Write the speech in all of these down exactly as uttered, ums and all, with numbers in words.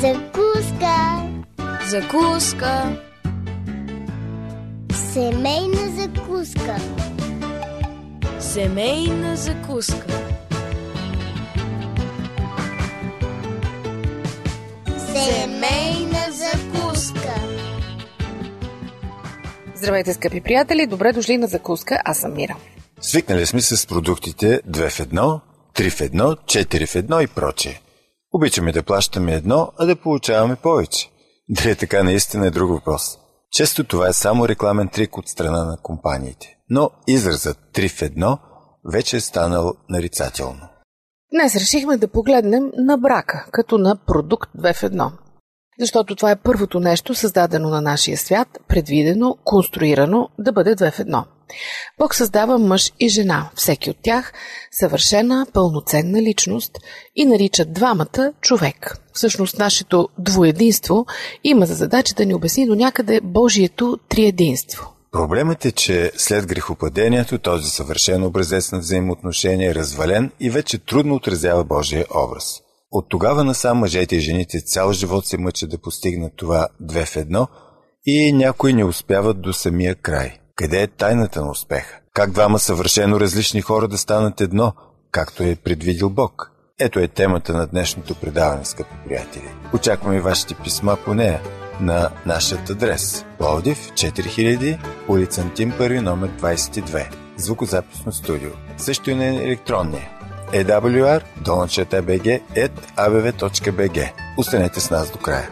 Закуска. Закуска. Семейна закуска. Семейна закуска. Семейна закуска. Здравейте, скъпи приятели! Добре дошли на Закуска, аз съм Мира. Свикнали сме с продуктите две в едно, три в едно, четири в едно и прочее. Обичаме да плащаме едно, а да получаваме повече. Дали така наистина е друг въпрос. Често това е само рекламен трик от страна на компаниите, но изразът три в едно вече е станал нарицателно. Днес решихме да погледнем на брака, като на продукт две в едно. Защото това е първото нещо, създадено на нашия свят, предвидено, конструирано да бъде две в едно. Бог създава мъж и жена, всеки от тях съвършена, пълноценна личност и нарича двамата човек. Всъщност нашето двоединство има за задача да ни обясни до някъде Божието триединство. Проблемът е, че след грехопадението този съвършен образец на взаимоотношение е развален и вече трудно отразява Божия образ. От тогава насам мъжете и жените цял живот се мъчат да постигнат това две в едно и някои не успяват до самия край. Къде е тайната на успеха? Как двама съвършено различни хора да станат едно, както е предвидил Бог? Ето е темата на днешното предаване, скъпи приятели. Очакваме вашите писма по нея на нашия адрес. Пловдив, четири хиляди, улица Антим първи, номер двайсет и две, звукозаписно студио. Също и на електронния. е дабъл ю ар точка ес ди а би джи точка бг. Останете с нас до края.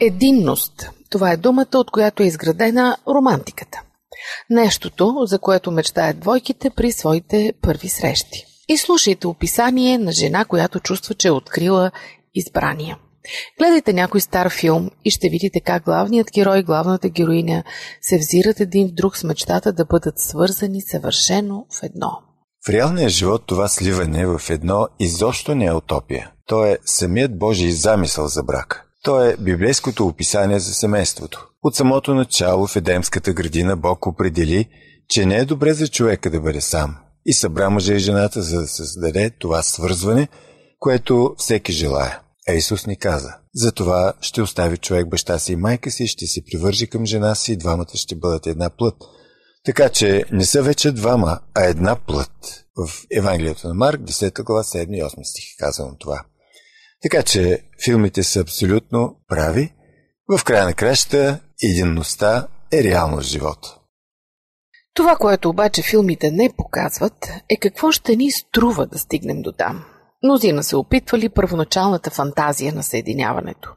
Единност. Това е думата, от която е изградена романтиката. Нещото, за което мечтаят двойките при своите първи срещи. И слушайте описание на жена, която чувства, че е открила избрания. Гледайте някой стар филм и ще видите как главният герой и главната героиня се взират един в друг с мечтата да бъдат свързани съвършено в едно. В реалния живот това сливане в едно изобщо не е утопия. То е самият Божий замисъл за брак. То е библейското описание за семейството. От самото начало в Едемската градина Бог определи, че не е добре за човека да бъде сам и събра мъжа и жената, за да създаде това свързване, което всеки желая. А Исус ни каза: затова ще остави човек баща си и майка си, ще се привържи към жена си и двамата ще бъдат една плът. Така че не са вече двама, а една плът. В Евангелието на Марк, десета глава, седми и осми стих е казано това. Така че филмите са абсолютно прави. В края на краща единността е реалност в живота. Това, което обаче филмите не показват, е какво ще ни струва да стигнем до там. Мнозина се опитвали първоначалната фантазия на съединяването.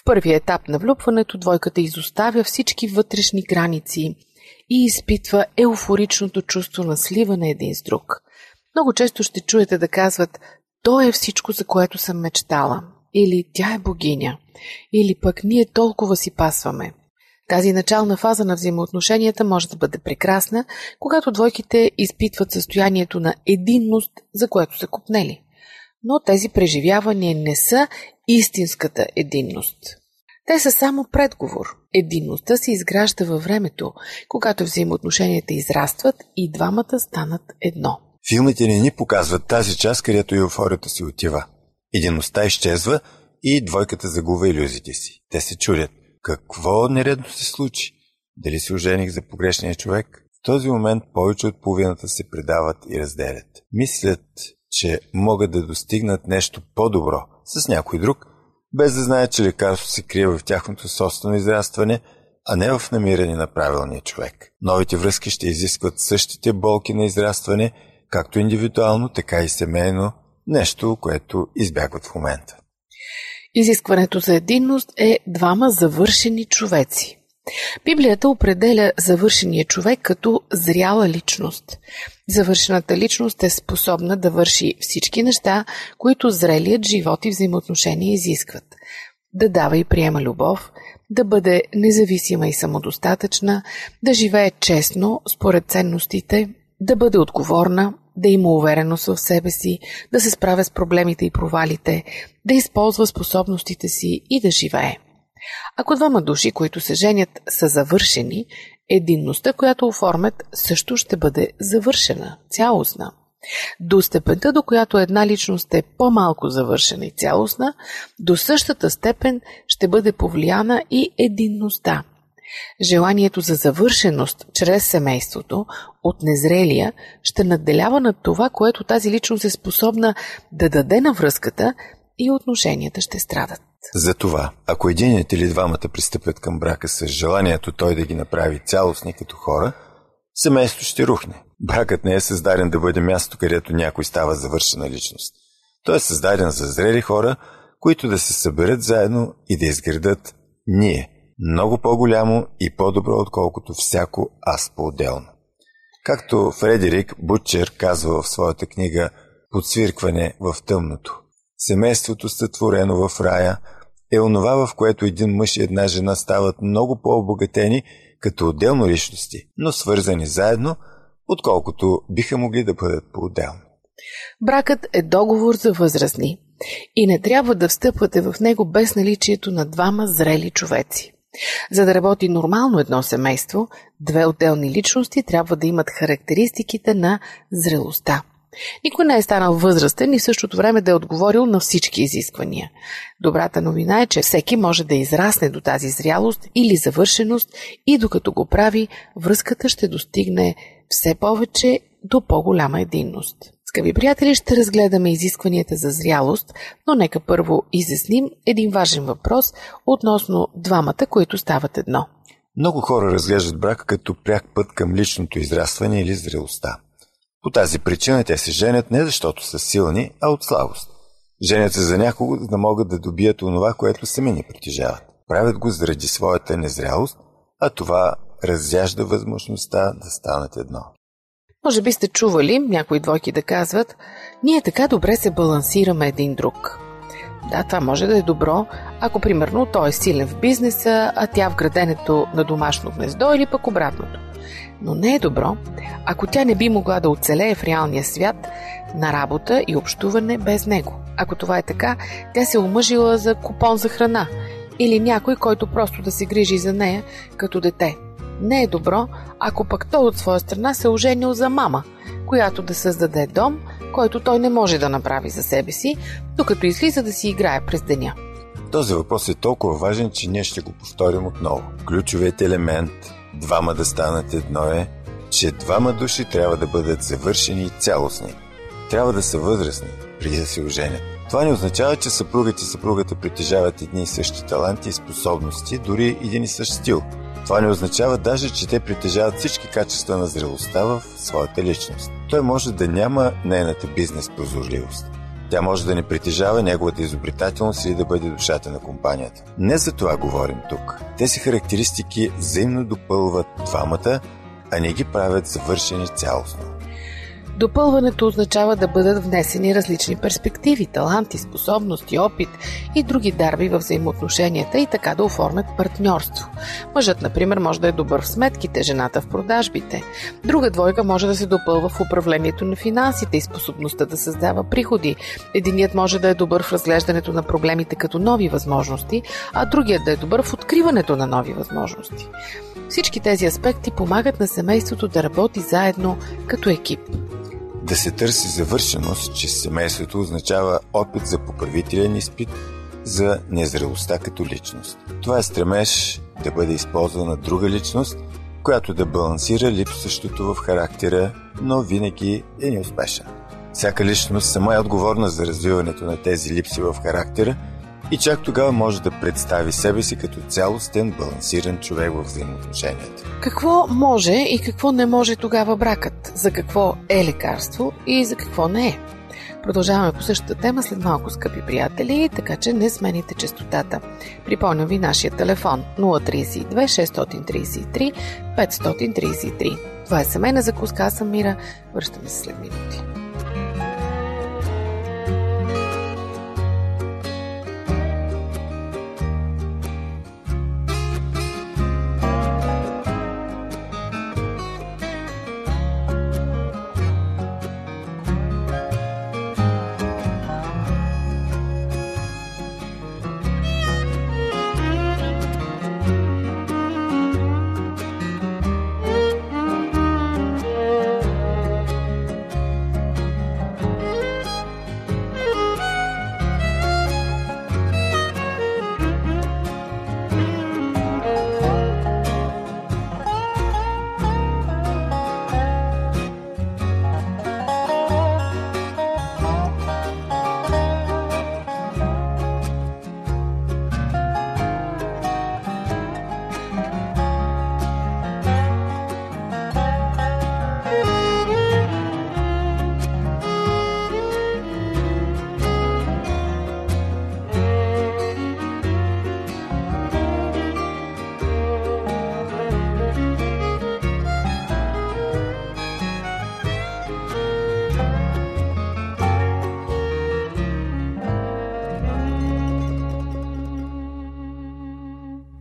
В първия етап на влюбването двойката изоставя всички вътрешни граници и изпитва еуфоричното чувство на сливане един с друг. Много често ще чуете да казват «Той е всичко, за което съм мечтала» или «Тя е богиня» или пък «Ние толкова си пасваме». Тази начална фаза на взаимоотношенията може да бъде прекрасна, когато двойките изпитват състоянието на единност, за което са копнели. Но тези преживявания не са истинската единност. Те са само предговор. Единността се изгражда във времето, когато взаимоотношенията израстват и двамата станат едно. Филмите не ни показват тази част, където еуфорията си отива. Единността изчезва и двойката загубва илюзиите си. Те се чудят. Какво нередно се случи? Дали се ожених за погрешния човек? В този момент повече от половината се предават и разделят. Мислят, че могат да достигнат нещо по-добро с някой друг, без да знаят, че лекарството се крие в тяхното собствено израстване, а не в намиране на правилния човек. Новите връзки ще изискват същите болки на израстване, както индивидуално, така и семейно, нещо, което избягват в момента. Изискването за единност е двама завършени човеци. Библията определя завършения човек като зряла личност. Завършената личност е способна да върши всички неща, които зрелият живот и взаимоотношения изискват. Да дава и приема любов, да бъде независима и самодостатъчна, да живее честно според ценностите, да бъде отговорна, да има увереност в себе си, да се справя с проблемите и провалите, да използва способностите си и да живее. Ако двама души, които се женят, са завършени, единността, която оформят, също ще бъде завършена, цялостна. До степента, до която една личност е по-малко завършена и цялостна, до същата степен ще бъде повлияна и единността. Желанието за завършеност чрез семейството от незрелия ще надделява над това, което тази личност е способна да даде на връзката и отношенията ще страдат. Затова, ако единият или двамата пристъпят към брака с желанието той да ги направи цялостни като хора, семейството ще рухне. Бракът не е създаден да бъде място, където някой става завършена личност. Той е създаден за зрели хора, които да се съберат заедно и да изградат ние. Много по-голямо и по-добро, отколкото всяко аз по-отделно. Както Фредерик Бучер казва в своята книга «Подсвиркване в тъмното». Семейството, сътворено в рая, е онова, в което един мъж и една жена стават много по-обогатени като отделно личности, но свързани заедно, отколкото биха могли да бъдат по-отделно. Бракът е договор за възрастни и не трябва да встъпвате в него без наличието на двама зрели човеци. За да работи нормално едно семейство, две отделни личности трябва да имат характеристиките на зрелостта. Никой не е станал възрастен и в същото време да е отговорил на всички изисквания. Добрата новина е, че всеки може да израсне до тази зрялост или завършеност и докато го прави, връзката ще достигне все повече до по-голяма единност. Скъпи приятели, ще разгледаме изискванията за зрялост, но нека първо изясним един важен въпрос относно двамата, които стават едно. Много хора разглеждат брак като пряк път към личното израстване или зрелостта. По тази причина те се женят не защото са силни, а от слабост. Женят се за някого, за да могат да добият онова, което сами не притежават. Правят го заради своята незрялост, а това разяжда възможността да станат едно. Може би сте чували някои двойки да казват: «Ние така добре се балансираме един друг». Да, това може да е добро, ако примерно той е силен в бизнеса, а тя в граденето на домашно гнездо или пък обратното. Но не е добро, ако тя не би могла да оцелее в реалния свят на работа и общуване без него. Ако това е така, тя се омъжила за купон за храна или някой, който просто да се грижи за нея като дете. Не е добро, ако пък той от своя страна се оженил за мама, която да създаде дом, който той не може да направи за себе си, докато излиза да си играе през деня. Този въпрос е толкова важен, че ние ще го повторим отново. Ключовият елемент «двама да станат едно» е, че двама души трябва да бъдат завършени и цялостни. Трябва да са възрастни, преди да се оженят. Това не означава, че съпругът и съпругата притежават едни и същи таланти и способности, дори един и същ стил. Това не означава даже, че те притежават всички качества на зрелостта в своята личност. Той може да няма нейната бизнес прозорливост, Тя може да не притежава неговата изобретателност и да бъде душата на компанията. Не за това говорим тук. Тези характеристики взаимно допълват двамата, а не ги правят завършени цялостно. Допълването означава да бъдат внесени различни перспективи, таланти, способности, опит и други дарби във взаимоотношенията и така да оформят партньорство. Мъжът, например, може да е добър в сметките, жената в продажбите. Друга двойка може да се допълва в управлението на финансите и способността да създава приходи. Единият може да е добър в разглеждането на проблемите като нови възможности, а другият да е добър в откриването на нови възможности. Всички тези аспекти помагат на семейството да работи заедно като екип. Да се търси завършеност чрез семейството означава опит за покривителен изпит за незрелостта като личност. Това е стремеж да бъде използвана друга личност, която да балансира липсващото в характера, но винаги е неуспешен. Всяка личност сама е отговорна за развиването на тези липси в характера и чак тогава може да представи себе си като цялостен, балансиран човек в взаимоотношенията. Какво може и какво не може тогава бракът? За какво е лекарство и за какво не е? Продължаваме по същата тема след малко, скъпи приятели, така че не смените честотата. Припомням ви нашия телефон нула три две шест три три пет три три. Това е Семейна закуска, аз съм Мира. Връщаме се след минути.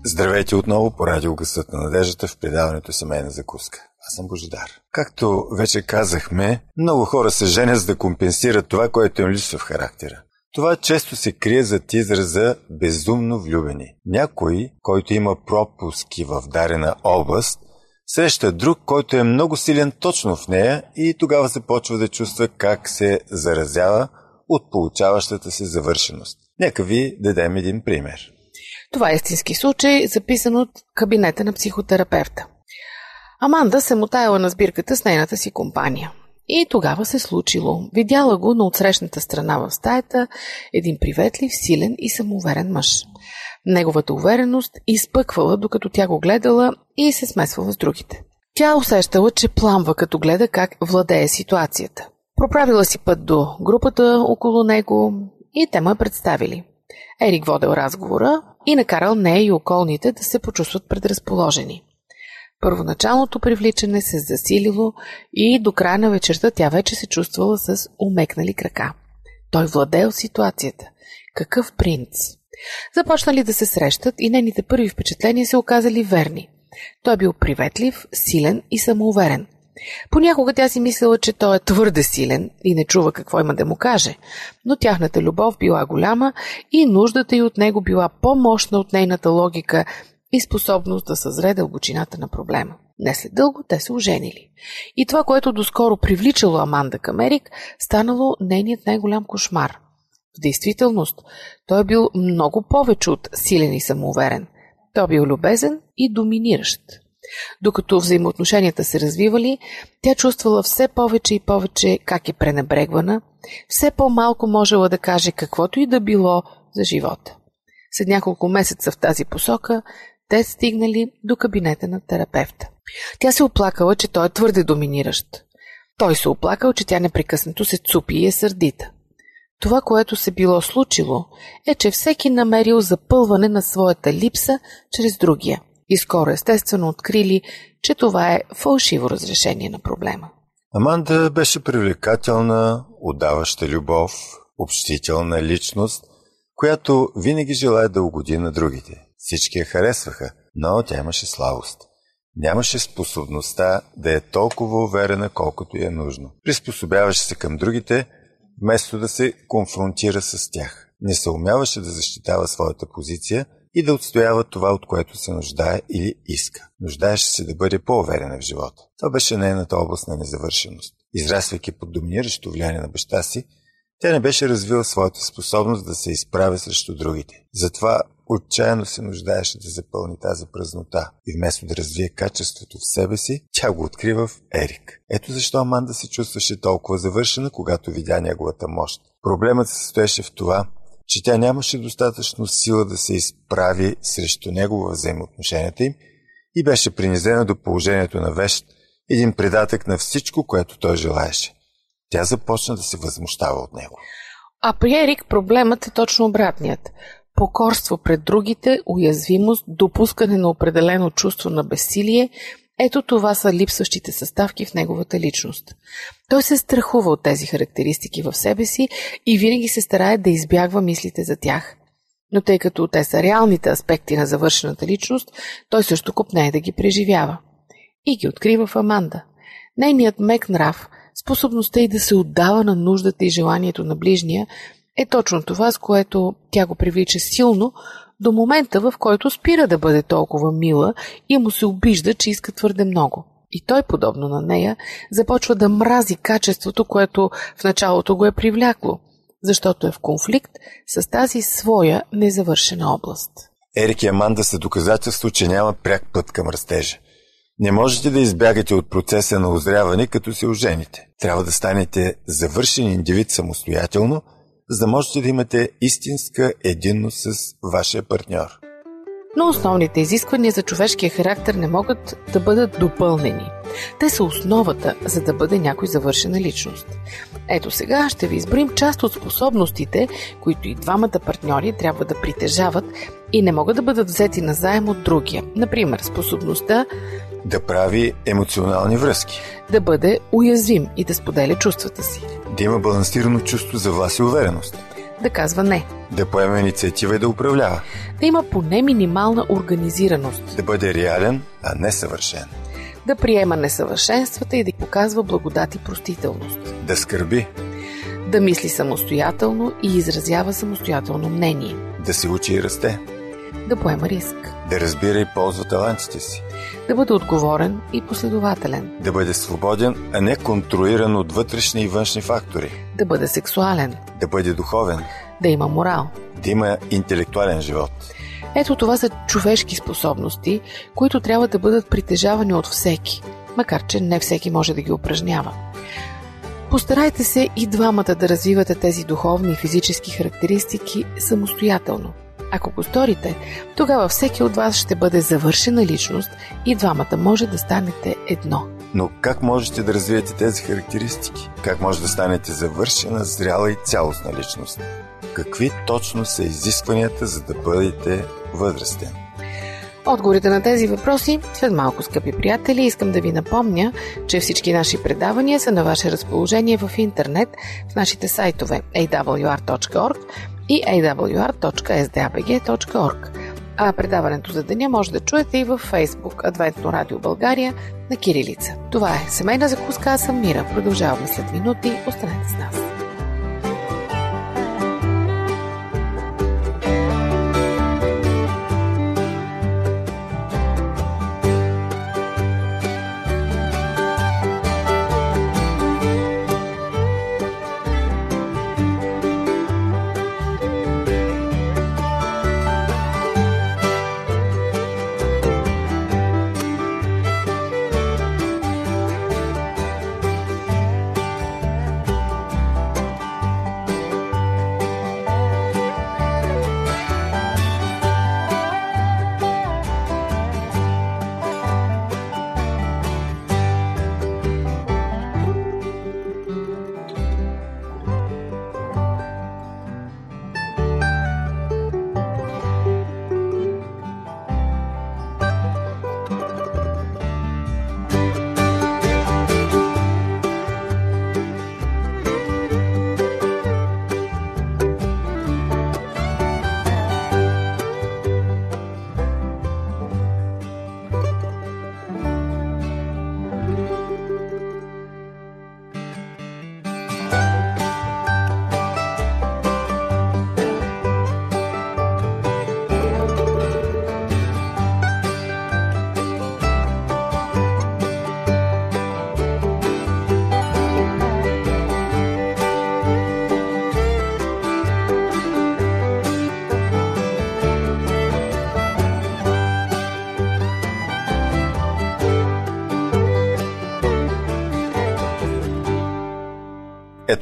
Здравейте отново по Радио Гласа на Надеждата в предаването Семейна закуска. Аз съм Божидар. Както вече казахме, много хора се женят за да компенсират това, което им липсва в характера. Това често се крие зад израза безумно влюбени. Някой, който има пропуски в дадена област, среща друг, който е много силен точно в нея и тогава се почва да чувства как се заразява от получаващата се завършеност. Нека ви дадем един пример. Това е истински случай, записан от кабинета на психотерапевта. Аманда се мотаяла на сбирката с нейната си компания. И тогава се случило. Видяла го на отсрещната страна в стаята един приветлив, силен и самоуверен мъж. Неговата увереност изпъквала, докато тя го гледала и се смесвала с другите. Тя усещала, че пламва, като гледа как владее ситуацията. Проправила си път до групата около него и те му я представили. Ерик водел разговора и накарал нея и околните да се почувстват предразположени. Първоначалното привличане се засилило и до края на вечерта тя вече се чувствала с умекнали крака. Той владеел ситуацията. Какъв принц! Започнали да се срещат и нейните първи впечатления се оказали верни. Той бил приветлив, силен и самоуверен. Понякога тя си мислела, че той е твърде силен и не чува какво има да му каже, но тяхната любов била голяма и нуждата й от него била по-мощна от нейната логика и способност да съзре дълбочината на проблема. Не след дълго те се оженили. И това, което доскоро привличало Аманда към Ерик, станало нейният най-голям кошмар. В действителност, той бил много повече от силен и самоуверен. Той бил любезен и доминиращ. Докато взаимоотношенията се развивали, тя чувствала все повече и повече как е пренебрегвана, все по-малко можела да каже каквото и да било за живота. След няколко месеца в тази посока, те стигнали до кабинета на терапевта. Тя се оплакала, че той е твърде доминиращ. Той се оплакал, че тя непрекъснато се цупи и е сърдита. Това, което се било случило, е, че всеки намерил запълване на своята липса чрез другия и скоро естествено открили, че това е фалшиво разрешение на проблема. Аманда беше привлекателна, отдаваща любов, общителна личност, която винаги желая да угоди на другите. Всички я харесваха, но тя имаше слабост. Нямаше способността да е толкова уверена, колкото е нужно. Приспособяваше се към другите, вместо да се конфронтира с тях. Не съумяваше да защитава своята позиция и да отстоява това, от което се нуждае или иска. Нуждаеше се да бъде по-уверена в живота. Това беше нейната област на незавършеност. Израствайки под доминиращо влияние на баща си, тя не беше развила своята способност да се изправя срещу другите. Затова отчаяно се нуждаеше да запълни тази празнота и вместо да развие качеството в себе си, тя го открива в Ерик. Ето защо Аманда се чувстваше толкова завършена, когато видя неговата мощ. Проблемът се състоеше в това, че тя нямаше достатъчно сила да се изправи срещу него във взаимоотношенията им и беше принизена до положението на вещ, един придатък на всичко, което той желаеше. Тя започна да се възмущава от него. А при Ерик проблемът е точно обратният. Покорство пред другите, уязвимост, допускане на определено чувство на безсилие – ето това са липсващите съставки в неговата личност. Той се страхува от тези характеристики в себе си и винаги се старае да избягва мислите за тях. Но тъй като те са реалните аспекти на завършената личност, той също копнее да ги преживява. И ги открива в Аманда. Нейният мек нрав, способността й да се отдава на нуждата и желанието на ближния е точно това, с което тя го привлича силно, до момента, в който спира да бъде толкова мила и му се обижда, че иска твърде много. И той, подобно на нея, започва да мрази качеството, което в началото го е привлякло, защото е в конфликт с тази своя незавършена област. Ерик и Аманда са доказателство, че няма пряк път към растежа. Не можете да избягате от процеса на озряване, като се ожените. Трябва да станете завършен индивид самостоятелно, за да можете да имате истинска единност с вашия партньор. Но основните изисквания за човешкия характер не могат да бъдат допълнени. Те са основата, за да бъде някой завършена личност. Ето сега ще ви изброим част от способностите, които и двамата партньори трябва да притежават и не могат да бъдат взети назаем от другия. Например, способността да прави емоционални връзки, да бъде уязвим и да споделя чувствата си, да има балансирано чувство за власт и увереност, да казва не, да поеме инициатива и да управлява, да има поне минимална организираност, да бъде реален, а не съвършен, да приема несъвършенствата и да показва благодат и простителност, да скърби, да мисли самостоятелно и изразява самостоятелно мнение, да се учи и расте, да поема риск, да разбира и ползва талантите си, да бъде отговорен и последователен, да бъде свободен, а не контролиран от вътрешни и външни фактори, да бъде сексуален, да бъде духовен, да има морал, да има интелектуален живот. Ето това са човешки способности, които трябва да бъдат притежавани от всеки, макар че не всеки може да ги упражнява. Постарайте се и двамата да развивате тези духовни и физически характеристики самостоятелно. Ако го сторите, тогава всеки от вас ще бъде завършена личност и двамата може да станете едно. Но как можете да развиете тези характеристики? Как може да станете завършена, зряла и цялостна личност? Какви точно са изискванията, за да бъдете възрастен? Отговорите на тези въпроси след малко, скъпи приятели. Искам да ви напомня, че всички наши предавания са на ваше разположение в интернет, в нашите сайтове ей дабъл ю ар точка орг и ей дабъл ю ар точка ес ди а би джи точка орг. А предаването за деня може да чуете и във Facebook Адвентно радио България на кирилица. Това е Семейна закуска, аз съм Мира. Продължаваме след минути. Останете с нас.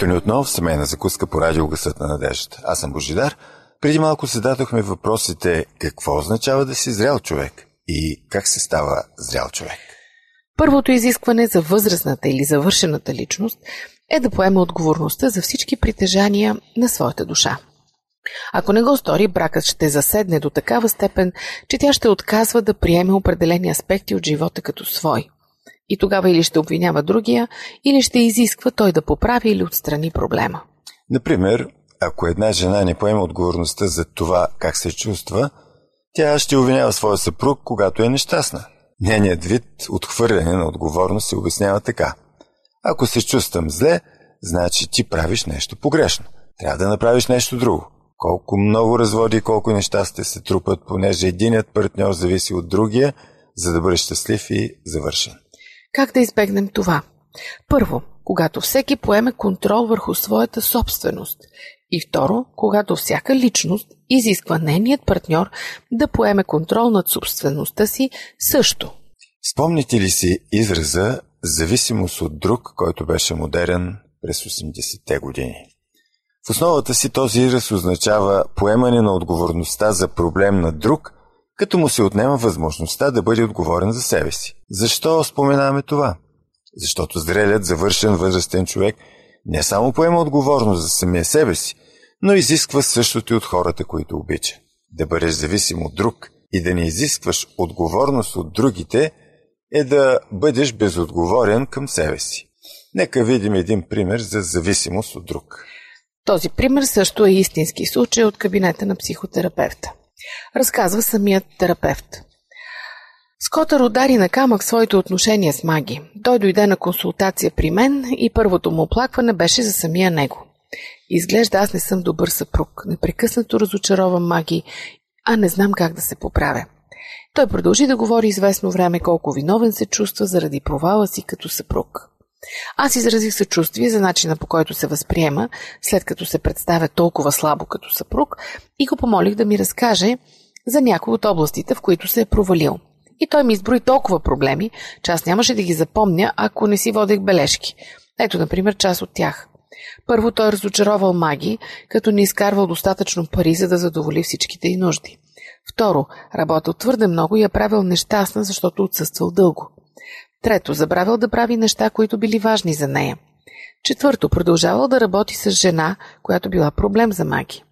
Ето ни отново в Семейна закуска по Радио Гласа на Надеждата. Аз съм Божидар. Преди малко се дадохме въпросите какво означава да си зрял човек и как се става зрял човек. Първото изискване за възрастната или завършената личност е да поеме отговорността за всички притежания на своята душа. Ако не го стори, бракът ще заседне до такава степен, че тя ще отказва да приеме определени аспекти от живота като свой. И тогава или ще обвинява другия, или ще изисква той да поправи или отстрани проблема. Например, ако една жена не поема отговорността за това как се чувства, тя ще обвинява своя съпруг, когато е нещастна. Нейният вид отхвърляне на отговорност се обяснява така. Ако се чувствам зле, значи ти правиш нещо погрешно. Трябва да направиш нещо друго. Колко много разводи и колко нещастия се трупат, понеже единият партньор зависи от другия, за да бъде щастлив и завършен. Как да избегнем това? Първо, когато всеки поеме контрол върху своята собственост. И второ, когато всяка личност изисква нейният партньор да поеме контрол над собствеността си също. Спомните ли си израза зависимост от друг, който беше модерен през осемдесетте години? В основата си този израз означава поемане на отговорността за проблем на друг, като му се отнема възможността да бъде отговорен за себе си. Защо споменаваме това? Защото зрелият, завършен възрастен човек не само поема отговорност за самия себе си, но изисква същото и от хората, които обича. Да бъдеш зависим от друг и да не изискваш отговорност от другите е да бъдеш безотговорен към себе си. Нека видим един пример за зависимост от друг. Този пример също е истински случай от кабинета на психотерапевта. Разказва самият терапевт. Скотър удари на камък своите отношения с Маги. Той дойде на консултация при мен и първото му оплакване беше за самия него. Изглежда аз не съм добър съпруг, непрекъснато разочаровам Маги, а не знам как да се поправя. Той продължи да говори известно време колко виновен се чувства заради провала си като съпруг. Аз изразих съчувствие за начина, по който се възприема, след като се представя толкова слабо като съпруг, и го помолих да ми разкаже за някои от областите, в които се е провалил. И той ми изброи толкова проблеми, че аз нямаше да ги запомня, ако не си водех бележки. Ето, например, част от тях. Първо, той разочаровал Маги, като не изкарвал достатъчно пари, за да задоволи всичките й нужди. Второ, работил твърде много и я правил нещастна, защото отсъствал дълго. Трето, забравил да прави неща, които били важни за нея. Четвърто, продължавал да работи с жена, която била проблем за Маги.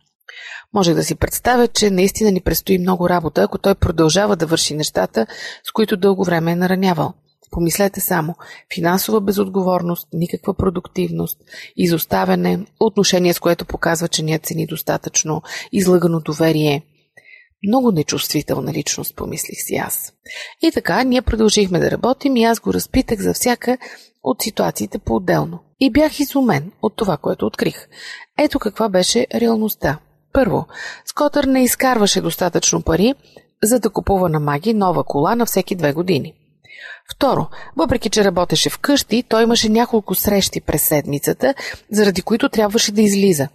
Може да си представя, че наистина ни предстои много работа, ако той продължава да върши нещата, с които дълго време е наранявал. Помислете само – финансова безотговорност, никаква продуктивност, изоставяне, отношение, с което показва, че не я цени достатъчно, излагано доверие. Много нечувствителна личност, помислих си аз. И така, ние продължихме да работим и аз го разпитах за всяка от ситуациите по-отделно. И бях изумен от това, което открих. Ето каква беше реалността. Първо, Скотър не изкарваше достатъчно пари, за да купува на Маги нова кола на всеки две години. Второ, въпреки че работеше вкъщи, той имаше няколко срещи през седмицата, заради които трябваше да излиза.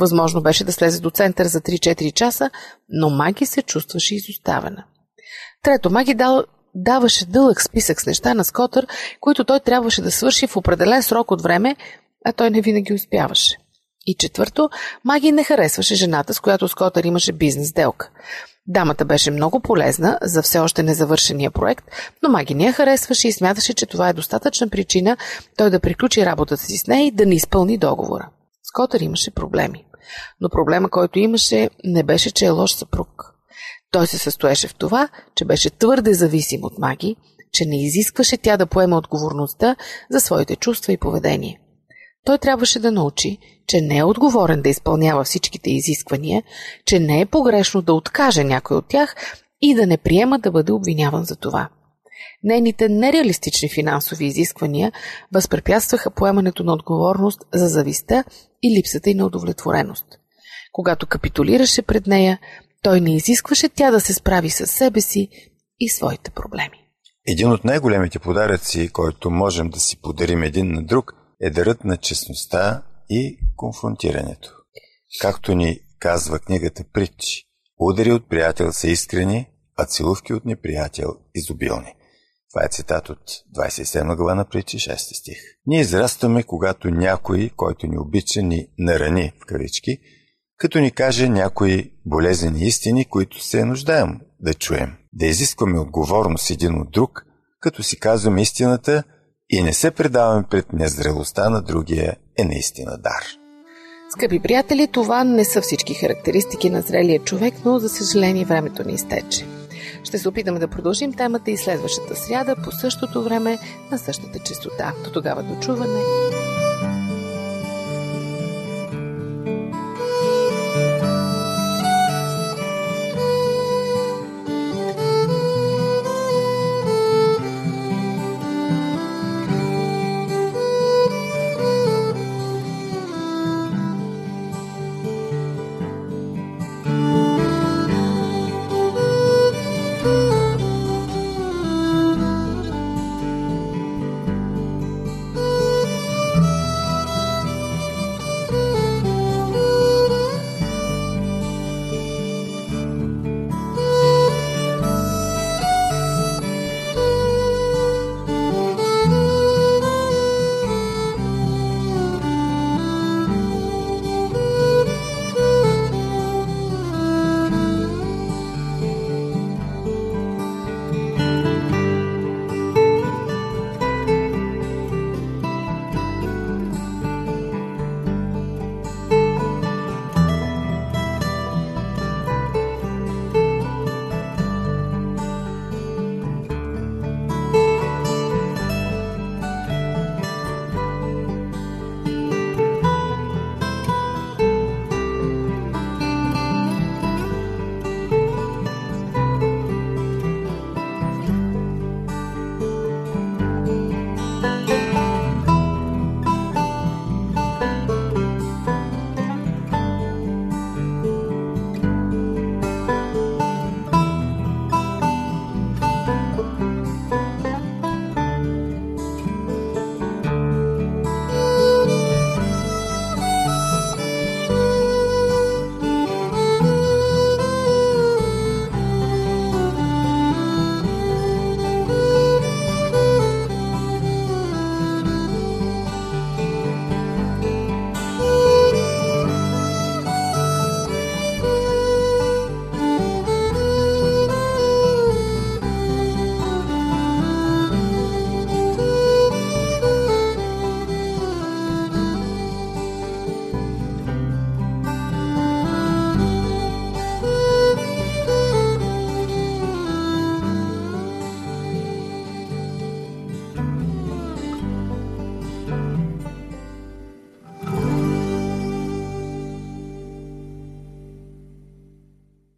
Възможно беше да слезе до център за три-четири часа, но Маги се чувстваше изоставена. Трето, Маги дал, даваше дълъг списък с неща на Скотър, които той трябваше да свърши в определен срок от време, а той не винаги успяваше. И четвърто, Маги не харесваше жената, с която Скотър имаше бизнес сделка. Дамата беше много полезна за все още незавършения проект, но Маги не я харесваше и смяташе, че това е достатъчна причина той да приключи работата си с нея и да не изпълни договора. Скотър имаше проблеми. Но проблема, който имаше, не беше, че е лош съпруг. Той се състоеше в това, че беше твърде зависим от Маги, че не изискваше тя да поеме отговорността за своите чувства и поведение. Той трябваше да научи, че не е отговорен да изпълнява всичките изисквания, че не е погрешно да откаже някой от тях и да не приема да бъде обвиняван за това. Нейните нереалистични финансови изисквания възпрепятстваха поемането на отговорност за завистта и липсата й на удовлетвореност. Когато капитулираше пред нея, той не изискваше тя да се справи със себе си и своите проблеми. Един от най-големите подаръци, който можем да си подарим един на друг, е дарът на честността и конфронтирането. Както ни казва книгата Притчи, удари от приятел са искрени, а целувки от неприятел изобилни. Това е цитат от двадесет и седма глава на Притчи, шести стих. Ние израстваме, когато някой, който ни обича, ни нарани, в кавички, като ни каже някои болезнени истини, които се нуждаем да чуем. Да изискваме отговорност един от друг, като си казваме истината и не се предаваме пред незрелостта на другия, е наистина дар. Скъпи приятели, това не са всички характеристики на зрелия човек, но за съжаление времето ни изтече. Ще се опитаме да продължим темата и следващата сряда по същото време на същата честота. До тогава дочуване.